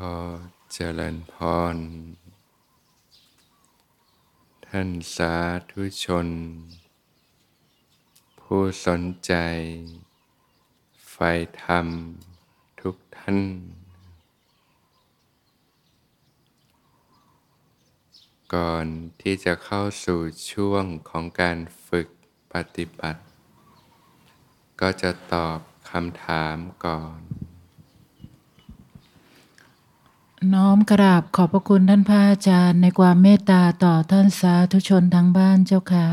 ขอเจริญพรท่านสาธุชนผู้สนใจใฝ่ธรรมทุกท่านก่อนที่จะเข้าสู่ช่วงของการฝึกปฏิบัติก็จะตอบคำถามก่อนน้อมกราบขอบพระคุณท่านพระอาจารย์ในความเมตตาต่อท่านสาธุชนทั้งบ้านเจ้าค่ะ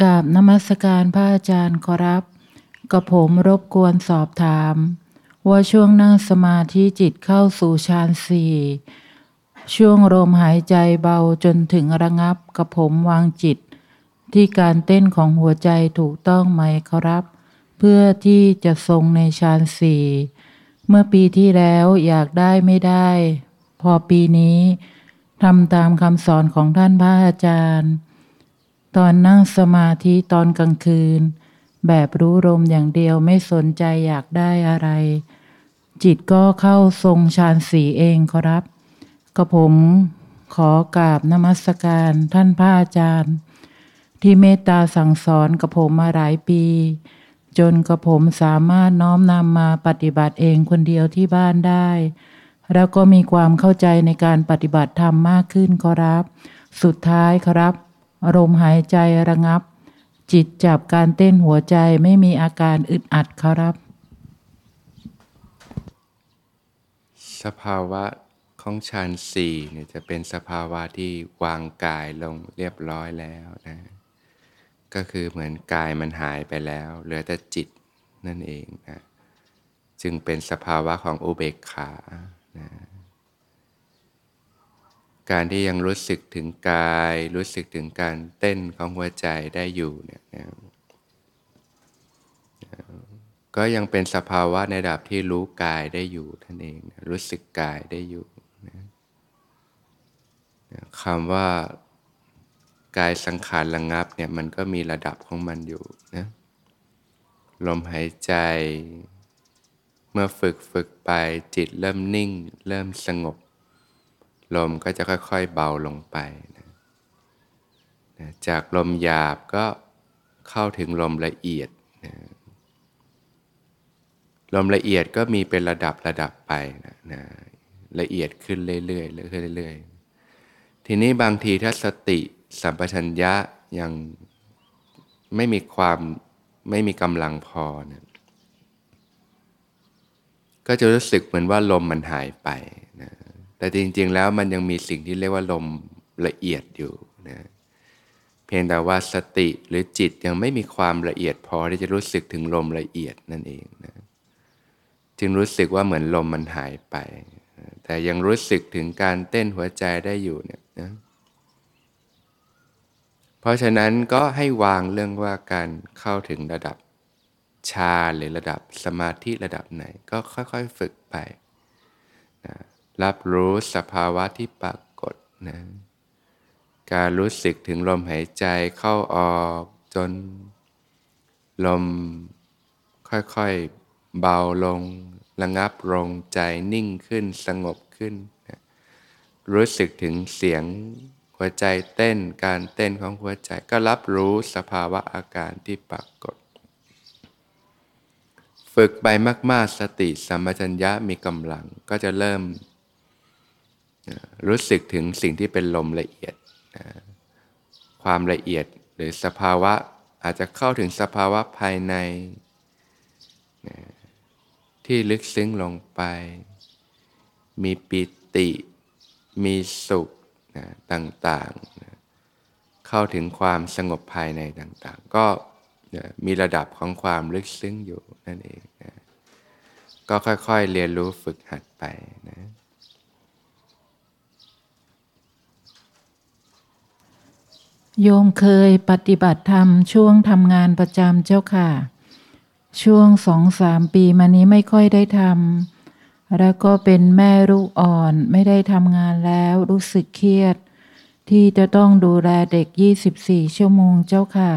กราบนมัสการพระอาจารย์ขอรับกระผมรบกวนสอบถามว่าช่วงนั่งสมาธิจิตเข้าสู่ฌานสี่ช่วงลมหายใจเบาจนถึงระงับกระผมวางจิตที่การเต้นของหัวใจถูกต้องไหมขอรับเพื่อที่จะทรงในฌานสี่เมื่อปีที่แล้วอยากได้ไม่ได้พอปีนี้ทำตามคำสอนของท่านพระอาจารย์ตอนนั่งสมาธิตอนกลางคืนแบบรู้ลมอย่างเดียวไม่สนใจอยากได้อะไรจิตก็เข้าทรงฌานสี่เองครับกระผมขอกราบนมัสการท่านพระอาจารย์ที่เมตตาสั่งสอนกระผมมาหลายปีจนกระผมสามารถน้อมนำมาปฏิบัติเองคนเดียวที่บ้านได้แล้วก็มีความเข้าใจในการปฏิบัติธรรมมากขึ้นครับสุดท้ายครับลมหายใจระงับจิตจับการเต้นหัวใจไม่มีอาการอึดอัดครับสภาวะของฌานสี่เนี่ยจะเป็นสภาวะที่วางกายลงเรียบร้อยแล้วนะก็คือเหมือนกายมันหายไปแล้วเหลือแต่จิตนั่นเองนะจึงเป็นสภาวะของอุเบกขานะการที่ยังรู้สึกถึงกายรู้สึกถึงการเต้นของหัวใจได้อยู่เนี่ยนะก็ยังเป็นสภาวะในระดับที่รู้กายได้อยู่นั่นเองนะรู้สึกกายได้อยู่นะคำว่ากายสังขารระงับเนี่ยมันก็มีระดับของมันอยู่นะลมหายใจเมื่อฝึกไปจิตเริ่มนิ่งเริ่มสงบลมก็จะค่อยๆเบาลงไปนะจากลมหยาบก็เข้าถึงลมละเอียดนะลมละเอียดก็มีเป็นระดับไปนะละเอียดขึ้นเรื่อยๆทีนี้บางทีถ้าสติสัมปชัญญะยังไม่มีกำลังพอนะก็จะรู้สึกเหมือนว่าลมมันหายไปนะแต่จริงๆแล้วมันยังมีสิ่งที่เรียกว่าลมละเอียดอยู่นะเพียงแต่ว่าสติหรือจิตยังไม่มีความละเอียดพอที่จะรู้สึกถึงลมละเอียดนั่นเองนะจึงรู้สึกว่าเหมือนลมมันหายไปแต่ยังรู้สึกถึงการเต้นหัวใจได้อยู่เนี่ยนะเพราะฉะนั้นก็ให้วางเรื่องว่าการเข้าถึงระดับฌานหรือระดับสมาธิระดับไหนก็ค่อยๆฝึกไปนะรับรู้สภาวะที่ปรากฏนะการรู้สึกถึงลมหายใจเข้าออกจนลมค่อยๆเบาลงระงับลงใจนิ่งขึ้นสงบขึ้นนะรู้สึกถึงเสียงหัวใจเต้นการเต้นของหัวใจก็รับรู้สภาวะอาการที่ปรากฏฝึกไปมากๆสติสัมปชัญญะมีกำลังก็จะเริ่มรู้สึกถึงสิ่งที่เป็นลมละเอียดนะความละเอียดหรือสภาวะอาจจะเข้าถึงสภาวะภายในนะที่ลึกซึ้งลงไปมีปิติมีสุขนะต่างๆนะเข้าถึงความสงบภายในต่างๆก็นะมีระดับของความลึกซึ้งอยู่นั่นเองนะก็ค่อยๆเรียนรู้ฝึกหัดไปนะโยมเคยปฏิบัติธรรมช่วงทำงานประจำเจ้าค่ะช่วง 2-3 ปีมานี้ไม่ค่อยได้ทำแล้วก็เป็นแม่ลูกอ่อนไม่ได้ทำงานแล้วรู้สึกเครียดที่จะต้องดูแลเด็ก24ชั่วโมงเจ้าค่ะ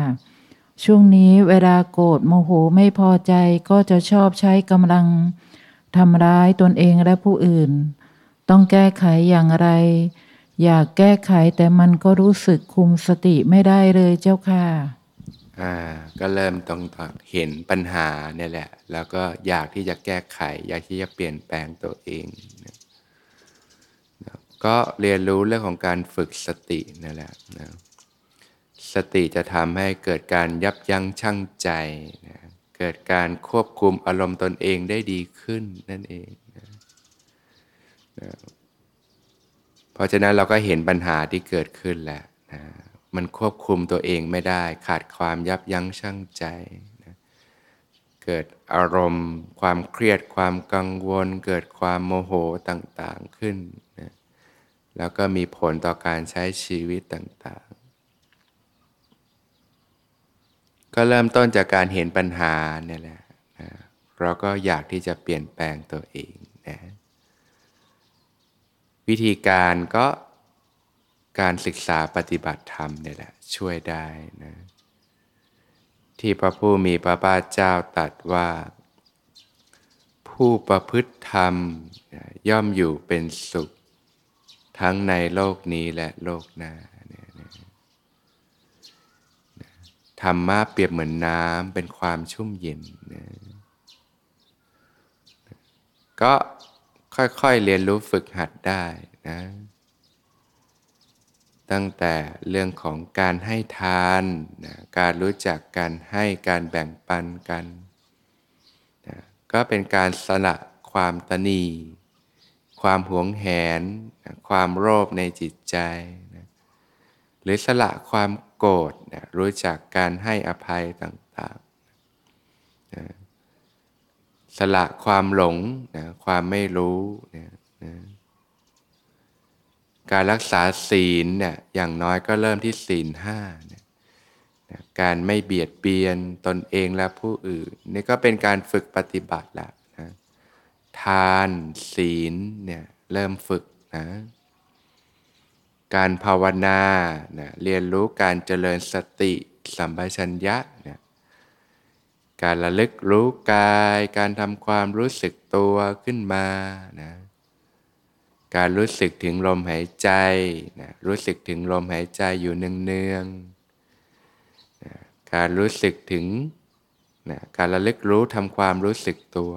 ช่วงนี้เวลาโกรธโมโหไม่พอใจก็จะชอบใช้กำลัง ทำร้ายตนเองและผู้อื่นต้องแก้ไขอย่างไรอยากแก้ไขแต่มันก็รู้สึกคุมสติไม่ได้เลยเจ้าค่ะก็เริ่มต้องเห็นปัญหาเนี่ยแหละแล้วก็อยากที่จะแก้ไขอยากที่จะเปลี่ยนแปลงตัวเองนะก็เรียนรู้เรื่องของการฝึกสตินั่นแหละนะสติจะทำให้เกิดการยับยั้งชั่งใจนะเกิดการควบคุมอารมณ์ตนเองได้ดีขึ้นนั่นเองนะนะเพราะฉะนั้นเราก็เห็นปัญหาที่เกิดขึ้นแหละนะมันควบคุมตัวเองไม่ได้ขาดความยับยั้งชั่งใจนะเกิดอารมณ์ความเครียดความกังวลเกิดความโมโหต่างๆขึ้นนะแล้วก็มีผลต่อการใช้ชีวิตต่างๆก็เริ่มต้นจากการเห็นปัญหาเนี่ยแหละนะเราก็อยากที่จะเปลี่ยนแปลงตัวเองนะวิธีการก็การศึกษาปฏิบัติธรรมเนี่ยแหละช่วยได้นะที่พระผู้มีพระภาคเจ้าตรัสว่าผู้ประพฤติธรรมย่อมอยู่เป็นสุขทั้งในโลกนี้และโลกหน้าธรรมะเปรียบเหมือนน้ำเป็นความชุ่มเย็นนะก็ค่อยๆเรียนรู้ฝึกหัดได้นะตั้งแต่เรื่องของการให้ทานนะการรู้จักการให้การแบ่งปันกันนะก็เป็นการสละความตนีความหวงแหนนะความโลภในจิตใจนะหรือสละความโกรธนะรู้จักการให้อภัยต่างๆนะสละความหลงนะความไม่รู้นะนะการรักษาศีลเนี่ยอย่างน้อยก็เริ่มที่ศีล5เนี่ยการไม่เบียดเบียนตนเองและผู้อื่นนี่ก็เป็นการฝึกปฏิบัติละนะทานศีลเนี่ยเริ่มฝึกนะการภาวนาเนี่ยเรียนรู้การเจริญสติสัมปชัญญะเนี่ยการระลึกรู้กายการทำความรู้สึกตัวขึ้นมานะการรู้สึกถึงลมหายใจนะรู้สึกถึงลมหายใจอยู่เนืองๆนะการรู้สึกถึงนะการระลึกรู้ทำความรู้สึกตัว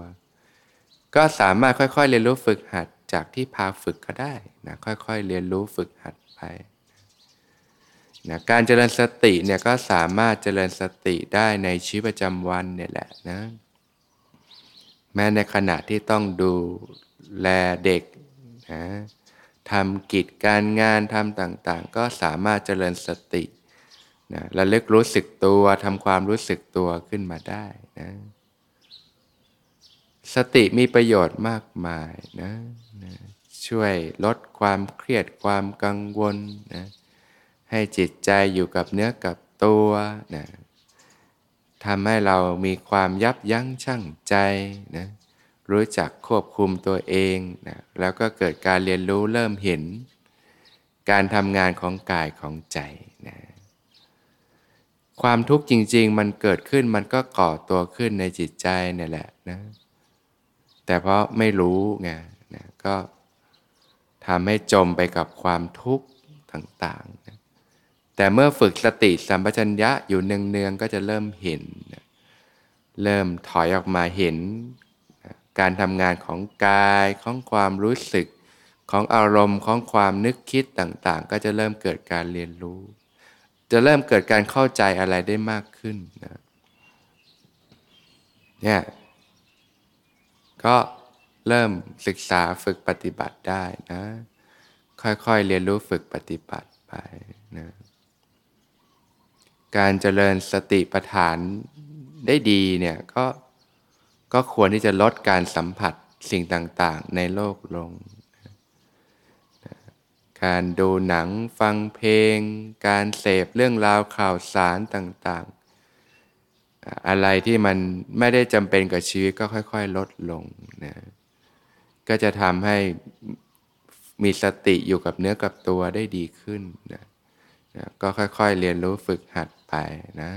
ก็สามารถค่อยๆเรียนรู้ฝึกหัดจากที่พาฝึกก็ได้นะค่อยๆเรียนรู้ฝึกหัดไปนะการเจริญสติเนี่ยก็สามารถเจริญสติได้ในชีวิตประจำวันเนี่ยแหละนะแม้ในขณะที่ต้องดูแลเด็กนะทำกิจการงานทำต่างๆก็สามารถเจริญสตินะระลึกรู้สึกตัวทำความรู้สึกตัวขึ้นมาได้นะสติมีประโยชน์มากมายนะนะช่วยลดความเครียดความกังวลนะให้จิตใจอยู่กับเนื้อกับตัวนะทำให้เรามีความยับยั้งชั่งใจนะรู้จักควบคุมตัวเองนะแล้วก็เกิดการเรียนรู้เริ่มเห็นการทำงานของกายของใจนะความทุกข์จริงๆมันเกิดขึ้นมันก็ก่อตัวขึ้นในจิตใจเนี่ยแหละนะแต่เพราะไม่รู้ไงนะก็ทำให้จมไปกับความทุกข์ต่างๆนะแต่เมื่อฝึกสติสัมปชัญญะอยู่เนืองๆก็จะเริ่มเห็นนะเริ่มถอยออกมาเห็นการทำงานของกายของความรู้สึกของอารมณ์ของความนึกคิดต่างๆก็จะเริ่มเกิดการเรียนรู้จะเริ่มเกิดการเข้าใจอะไรได้มากขึ้นนะเนี่ยก็เริ่มศึกษาฝึกปฏิบัติได้นะค่อยๆเรียนรู้ฝึกปฏิบัติไปนะการเจริญสติปัฏฐานได้ดีเนี่ยก็ควรที่จะลดการสัมผัสสิ่งต่างๆในโลกลงนะการดูหนังฟังเพลงการเสพเรื่องราวข่าวสารต่างๆอะไรที่มันไม่ได้จำเป็นกับชีวิตก็ค่อยๆลดลงนะก็จะทำให้มีสติอยู่กับเนื้อกับตัวได้ดีขึ้นนะก็ค่อยๆเรียนรู้ฝึกหัดไปนะ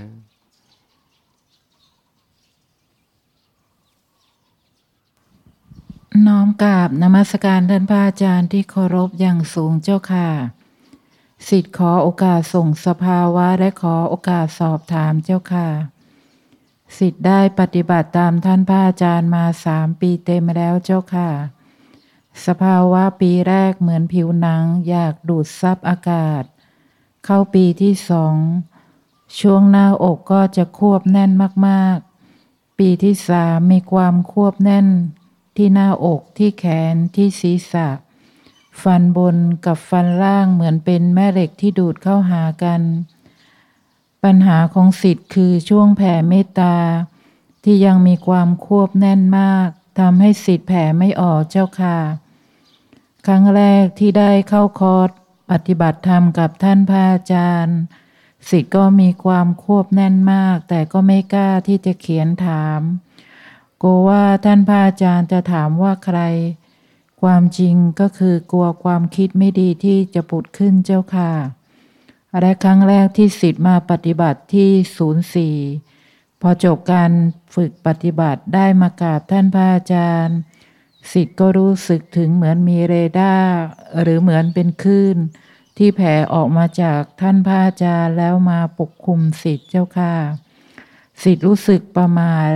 น้อมกราบนมัสการท่านพระอาจารย์ที่เคารพอย่างสูงเจ้าค่ะศิษย์ขอโอกาสส่งสภาวะและขอโอกาสสอบถามเจ้าค่ะศิษย์ได้ปฏิบัติตามท่านพระอาจารย์มา3 ปีเต็มแล้วเจ้าค่ะสภาวะปีแรกเหมือนผิวหนังอยากดูดซับอากาศเข้าปีที่2ช่วงหน้าอกก็จะควบแน่นมากๆปีที่3มีความควบแน่นที่หน้าอกที่แขนที่ศีรษะฟันบนกับฟันล่างเหมือนเป็นแม่เหล็กที่ดูดเข้าหากันปัญหาของศิษย์คือช่วงแผ่เมตตาที่ยังมีความควบแน่นมากทำให้ศิษย์แผ่ไม่ออกเจ้าค่ะครั้งแรกที่ได้เข้าคอร์สปฏิบัติธรรมกับท่านพระอาจารย์ศิษย์ก็มีความควบแน่นมากแต่ก็ไม่กล้าที่จะเขียนถามกลัวว่าท่านพระอาจารย์จะถามว่าใครความจริงก็คือกลัวความคิดไม่ดีที่จะผุดขึ้นเจ้าค่ะและครั้งแรกที่ศิษย์มาปฏิบัติที่04พอจบการฝึกปฏิบัติได้มากราบท่านพระอาจารย์ศิษย์ก็รู้สึกถึงเหมือนมีเรดาร์หรือเหมือนเป็นคลื่นที่แผ่ออกมาจากท่านพระอาจารย์แล้วมาปกคลุมศิษย์เจ้าค่ะศิษย์รู้สึกประมาท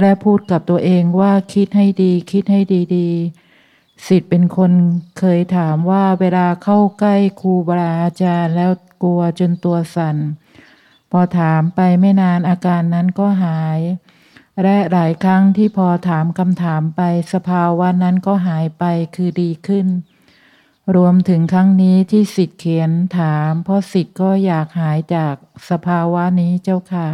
และพูดกับตัวเองว่าคิดให้ดีคิดให้ดีๆศิษย์เป็นคนเคยถามว่าเวลาเข้าใกล้ครูบาอาจารย์แล้วกลัวจนตัวสั่นพอถามไปไม่นานอาการนั้นก็หายและหลายครั้งที่พอถามคำถามไปสภาวะนั้นก็หายไปคือดีขึ้นรวมถึงครั้งนี้ที่ศิษย์เขียนถามเพราะศิษย์ก็อยากหายจากสภาวะนี้เจ้าค่ะ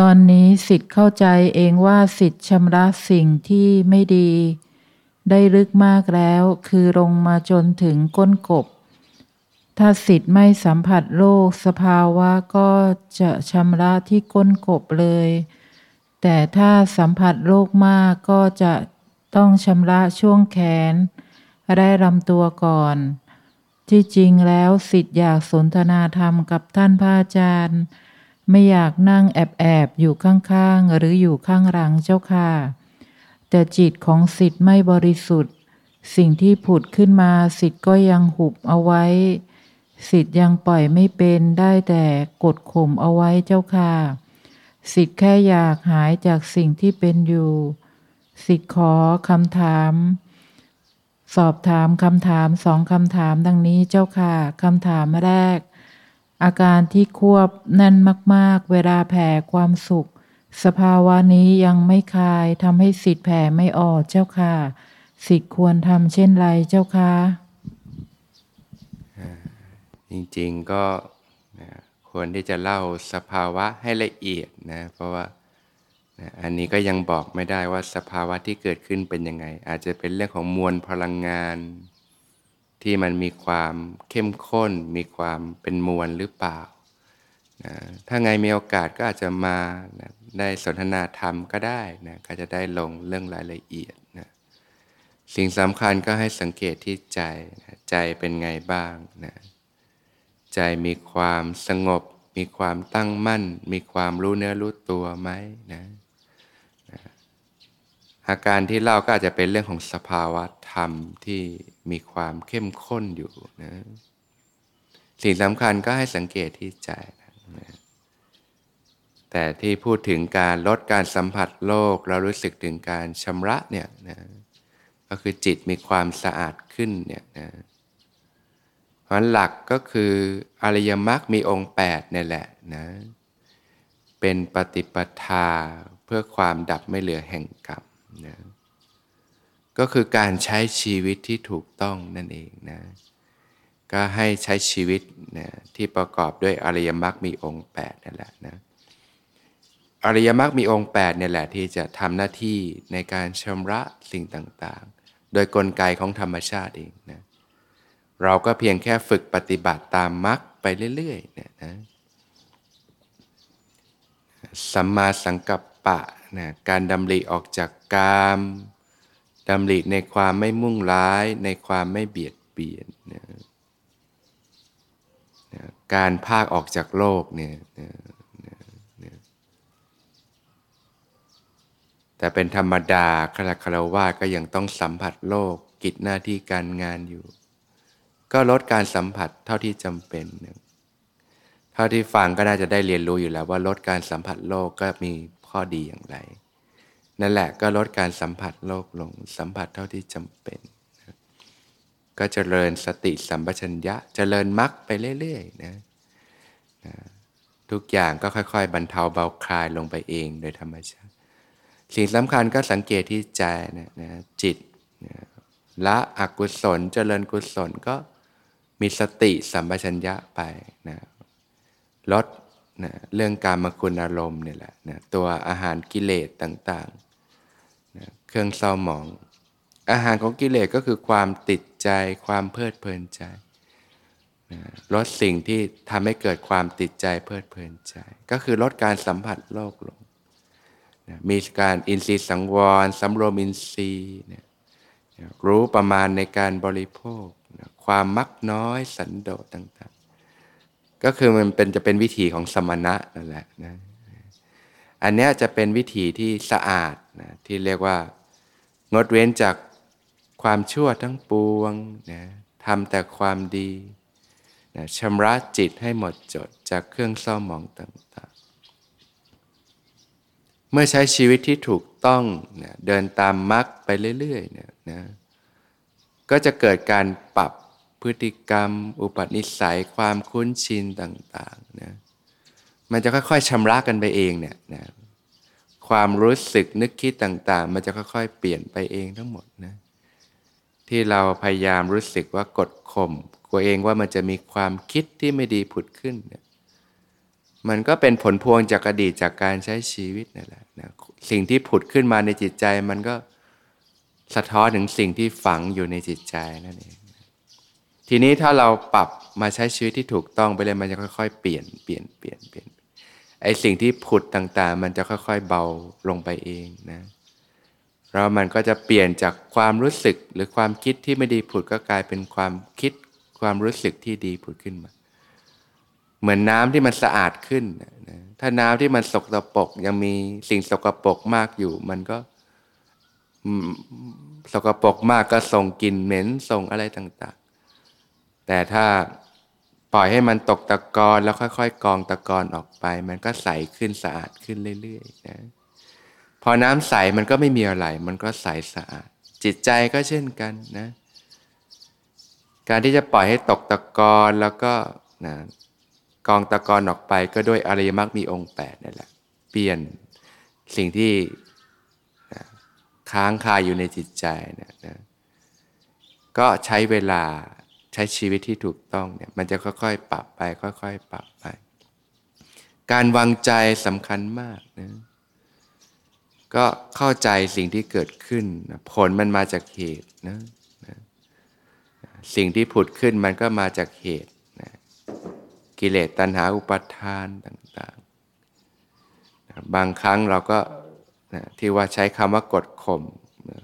ตอนนี้ศิษย์เข้าใจเองว่าศิษย์ชำระสิ่งที่ไม่ดีได้ลึกมากแล้วคือลงมาจนถึงก้นกบถ้าศิษย์ไม่สัมผัสโลกสภาวะก็จะชำระที่ก้นกบเลยแต่ถ้าสัมผัสโลกมากก็จะต้องชำระช่วงแขนได้ลำตัวก่อนที่จริงแล้วศิษย์อยากสนทนาธรรมกับท่านพระอาจารย์ไม่อยากนั่งแอบๆอยู่ข้างๆหรืออยู่ข้างหลังเจ้าค่ะแต่จิตของศิษย์ไม่บริสุทธิ์สิ่งที่ผุดขึ้นมาศิษย์ก็ยังหุบเอาไว้ศิษย์ยังปล่อยไม่เป็นได้แต่กดข่มเอาไว้เจ้าค่ะศิษย์แค่อยากหายจากสิ่งที่เป็นอยู่ศิษย์ขอคำถามสอบถามคำถาม2 คำถามดังนี้เจ้าค่ะคำถามแรกอาการที่ควบแน่นมากๆเวลาแผ่ความสุขสภาวะนี้ยังไม่คลายทำให้ศิษย์แผ่ไม่ออกเจ้าค่ะศิษย์ควรทำเช่นไรเจ้าค่ะจริงๆก็ควรที่จะเล่าสภาวะให้ละเอียดนะเพราะว่าอันนี้ก็ยังบอกไม่ได้ว่าสภาวะที่เกิดขึ้นเป็นยังไงอาจจะเป็นเรื่องของมวลพลังงานที่มันมีความเข้มข้นมีความเป็นมวลหรือเปล่านะถ้าไงมีโอกาสก็อาจจะมานะได้สนทนาธรรมก็ได้นะก็จะได้ลงเรื่องรายละเอียดนะสิ่งสำคัญก็ให้สังเกตที่ใจนะใจเป็นไงบ้างนะใจมีความสงบมีความตั้งมั่นมีความรู้เนื้อรู้ตัวไหมนะอาการที่เล่าก็อาจจะเป็นเรื่องของสภาวะธรรมที่มีความเข้มข้นอยู่นะสิ่งสำคัญก็ให้สังเกตที่ใจนะแต่ที่พูดถึงการลดการสัมผัสโลกเรารู้สึกถึงการชำระเนี่ยนะก็คือจิตมีความสะอาดขึ้นเนี่ยนะเพราะหลักก็คืออริยมรรคมีองค์8เนี่ยแหละนะเป็นปฏิปทาเพื่อความดับไม่เหลือแห่งกรรมนะก็คือการใช้ชีวิตที่ถูกต้องนั่นเองนะก็ให้ใช้ชีวิตนะที่ประกอบด้วยอริยมรรคมีองค์8นั่นแหละนะอริยมรรคมีองค์8เนี่ยแหละที่จะทำหน้าที่ในการชำระสิ่งต่างๆโดยกลไกของธรรมชาติเองนะเราก็เพียงแค่ฝึกปฏิบัติตามมรรคไปเรื่อยๆเนี่ยนะสัมมาสังกัปปะนะการดำริออกจากกามดำริในความไม่มุ่งร้ายในความไม่เบียดเบียนนะนะการภาคออกจากโลกเนี่ยนะนะนะ แต่เป็นธรรมดาคฤหัสถ์ก็ยังต้องสัมผัสโลกกิจหน้าที่การงานอยู่ก็ลดการสัมผัสเท่าที่จำเป็นเท่าที่ฟังก็น่าจะได้เรียนรู้อยู่แล้วว่าลดการสัมผัสโลกก็มีข้อดีอย่างไรนั่นแหละก็ลดการสัมผัสโลกลงสัมผัสเท่าที่จำเป็นก็เจริญสติสัมปชัญญะเจริญมรรคไปเรื่อยๆนะทุกอย่างก็ค่อยๆบรรเทาเบาคลายลงไปเองโดยธรรมชาติสิ่งสำคัญก็สังเกตที่ใจนะจิตนะละอกุศลเจริญกุศลก็มีสติสัมปชัญญะไปนะลดนะเรื่องกามคุณอารมณ์เนี่ยแหละนะตัวอาหารกิเลสต่างๆนะเครื่องเศร้าหมองอาหารของกิเลสก็คือความติดใจความเพลิดเพลินใจนะลดสิ่งที่ทำให้เกิดความติดใจเพลิดเพลินใจก็คือลดการสัมผัสโลกลงนะมีการอินทรีย์สังวรสำรวมอินทรีย์นะรู้ประมาณในการบริโภคนะความมักน้อยสันโดษต่างๆก็คือมันเป็นจะเป็นวิถีของสมณะนั่นแหละนะอันนี้จะเป็นวิถีที่สะอาดนะที่เรียกว่างดเว้นจากความชั่วทั้งปวงนะทำแต่ความดีนะชำระจิตให้หมดจดจากเครื่องเศร้าหมองต่างๆเมื่อใช้ชีวิตที่ถูกต้องนะเดินตามมรรคไปเรื่อยๆเนี่ยนะก็จะเกิดการปรับพฤติกรรมอุปนิสัยความคุ้นชินต่างๆนะมันจะค่อยๆชำระกันไปเองเนี่ยนะความรู้สึกนึกคิดต่างๆมันจะค่อยๆเปลี่ยนไปเองทั้งหมดนะที่เราพยายามรู้สึกว่ากดข่มตัวเองว่ามันจะมีความคิดที่ไม่ดีผุดขึ้นเนี่ยมันก็เป็นผลพวงจากอดีตจากการใช้ชีวิตนั่นแหละนะสิ่งที่ผุดขึ้นมาในจิตใจมันก็สะท้อนถึงสิ่งที่ฝังอยู่ในจิตใจนั่นเองทีนี้ถ้าเราปรับมาใช้ชีวิตที่ถูกต้องไปเลยมันจะค่อยๆเปลี่ยนไอ้สิ่งที่ผุดต่างๆมันจะค่อยๆเบาลงไปเองนะแล้วมันก็จะเปลี่ยนจากความรู้สึกหรือความคิดที่ไม่ดีผุดก็กลายเป็นความคิดความรู้สึกที่ดีผุดขึ้นมาเหมือนน้ำที่มันสะอาดขึ้นนะถ้าน้ำที่มันสกปรกยังมีสิ่งสกปรกมากอยู่มันก็สกปรกมากก็ส่งกลิ่นเหม็นส่งอะไรต่างๆแต่ถ้าปล่อยให้มันตกตะกอนแล้วค่อยๆกองตะกอนออกไปมันก็ใสขึ้นสะอาดขึ้นเรื่อยๆนะพอน้ำใสมันก็ไม่มีอะไรมันก็ใสสะอาดจิตใจก็เช่นกันนะการที่จะปล่อยให้ตกตะกอนแล้วก็นะกองตะกอนออกไปก็ด้วยอริยมรรคมีองค์8นั่นแหละเปลี่ยนสิ่งที่นะค้างคาอยู่ในจิตใจนะก็ใช้เวลาใช้ชีวิตที่ถูกต้องเนี่ยมันจะค่อยๆปรับไปค่อยๆปรับไปการวางใจสำคัญมากนะก็เข้าใจสิ่งที่เกิดขึ้นนะผลมันมาจากเหตุนะสิ่งที่ผุดขึ้นมันก็มาจากเหตุนะกิเลสตัณหาอุปาทานต่างๆนะบางครั้งเราก็นะที่ว่าใช้คำว่ากดข่มนะ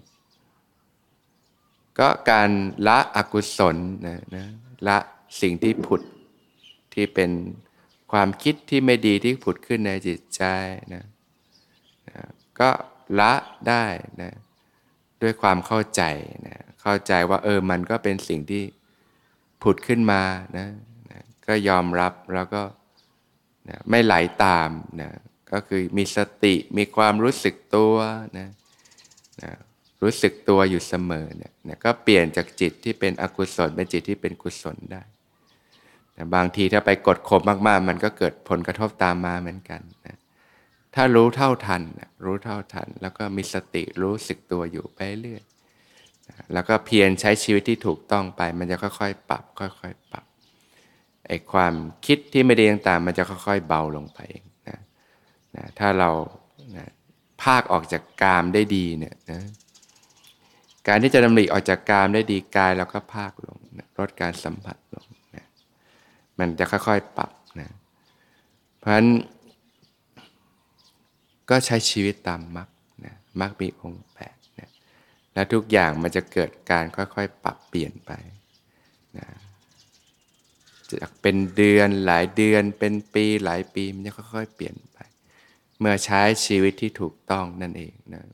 ก็การละอกุศลนะละสิ่งที่ผุดที่เป็นความคิดที่ไม่ดีที่ผุดขึ้นในจิตใจนะก็ละได้นะด้วยความเข้าใจนะเข้าใจว่ามันก็เป็นสิ่งที่ผุดขึ้นมานะก็ยอมรับแล้วก็นะไม่ไหลาตามนะก็คือมีสติมีความรู้สึกตัวนะรู้สึกตัวอยู่เสมอเนี่ยนะก็เปลี่ยนจากจิตที่เป็นอกุศลเป็นจิตที่เป็นกุศลได้แต่บางทีถ้าไปกดข่มมากๆมันก็เกิดผลกระทบตามมาเหมือนกันนะถ้ารู้เท่าทันแล้วก็มีสติรู้สึกตัวอยู่ไปเรื่อยแล้วก็เพียรใช้ชีวิตที่ถูกต้องไปมันจะค่อยๆปรับไอ้ความคิดที่ไม่ดีต่างๆมันจะค่อยๆเบาลงไปเองนะถ้าเรานะภาคออกจากกามได้ดีเนี่ยนะการที่จะดำริออกจากกามได้ดีกายแล้วก็ภาคลงนะลดการสัมผัสลงนะมันจะค่อยๆปรับนะเพราะฉะนั้นก็ใช้ชีวิตตามมรรคนะมรรคมีองค์8นะและทุกอย่างมันจะเกิดการค่อยๆปรับเปลี่ยนไปนะจากเป็นเดือนหลายเดือนเป็นปีหลายปีมันจะค่อยๆเปลี่ยนไปเมื่อใช้ชีวิตที่ถูกต้องนั่นเองนะ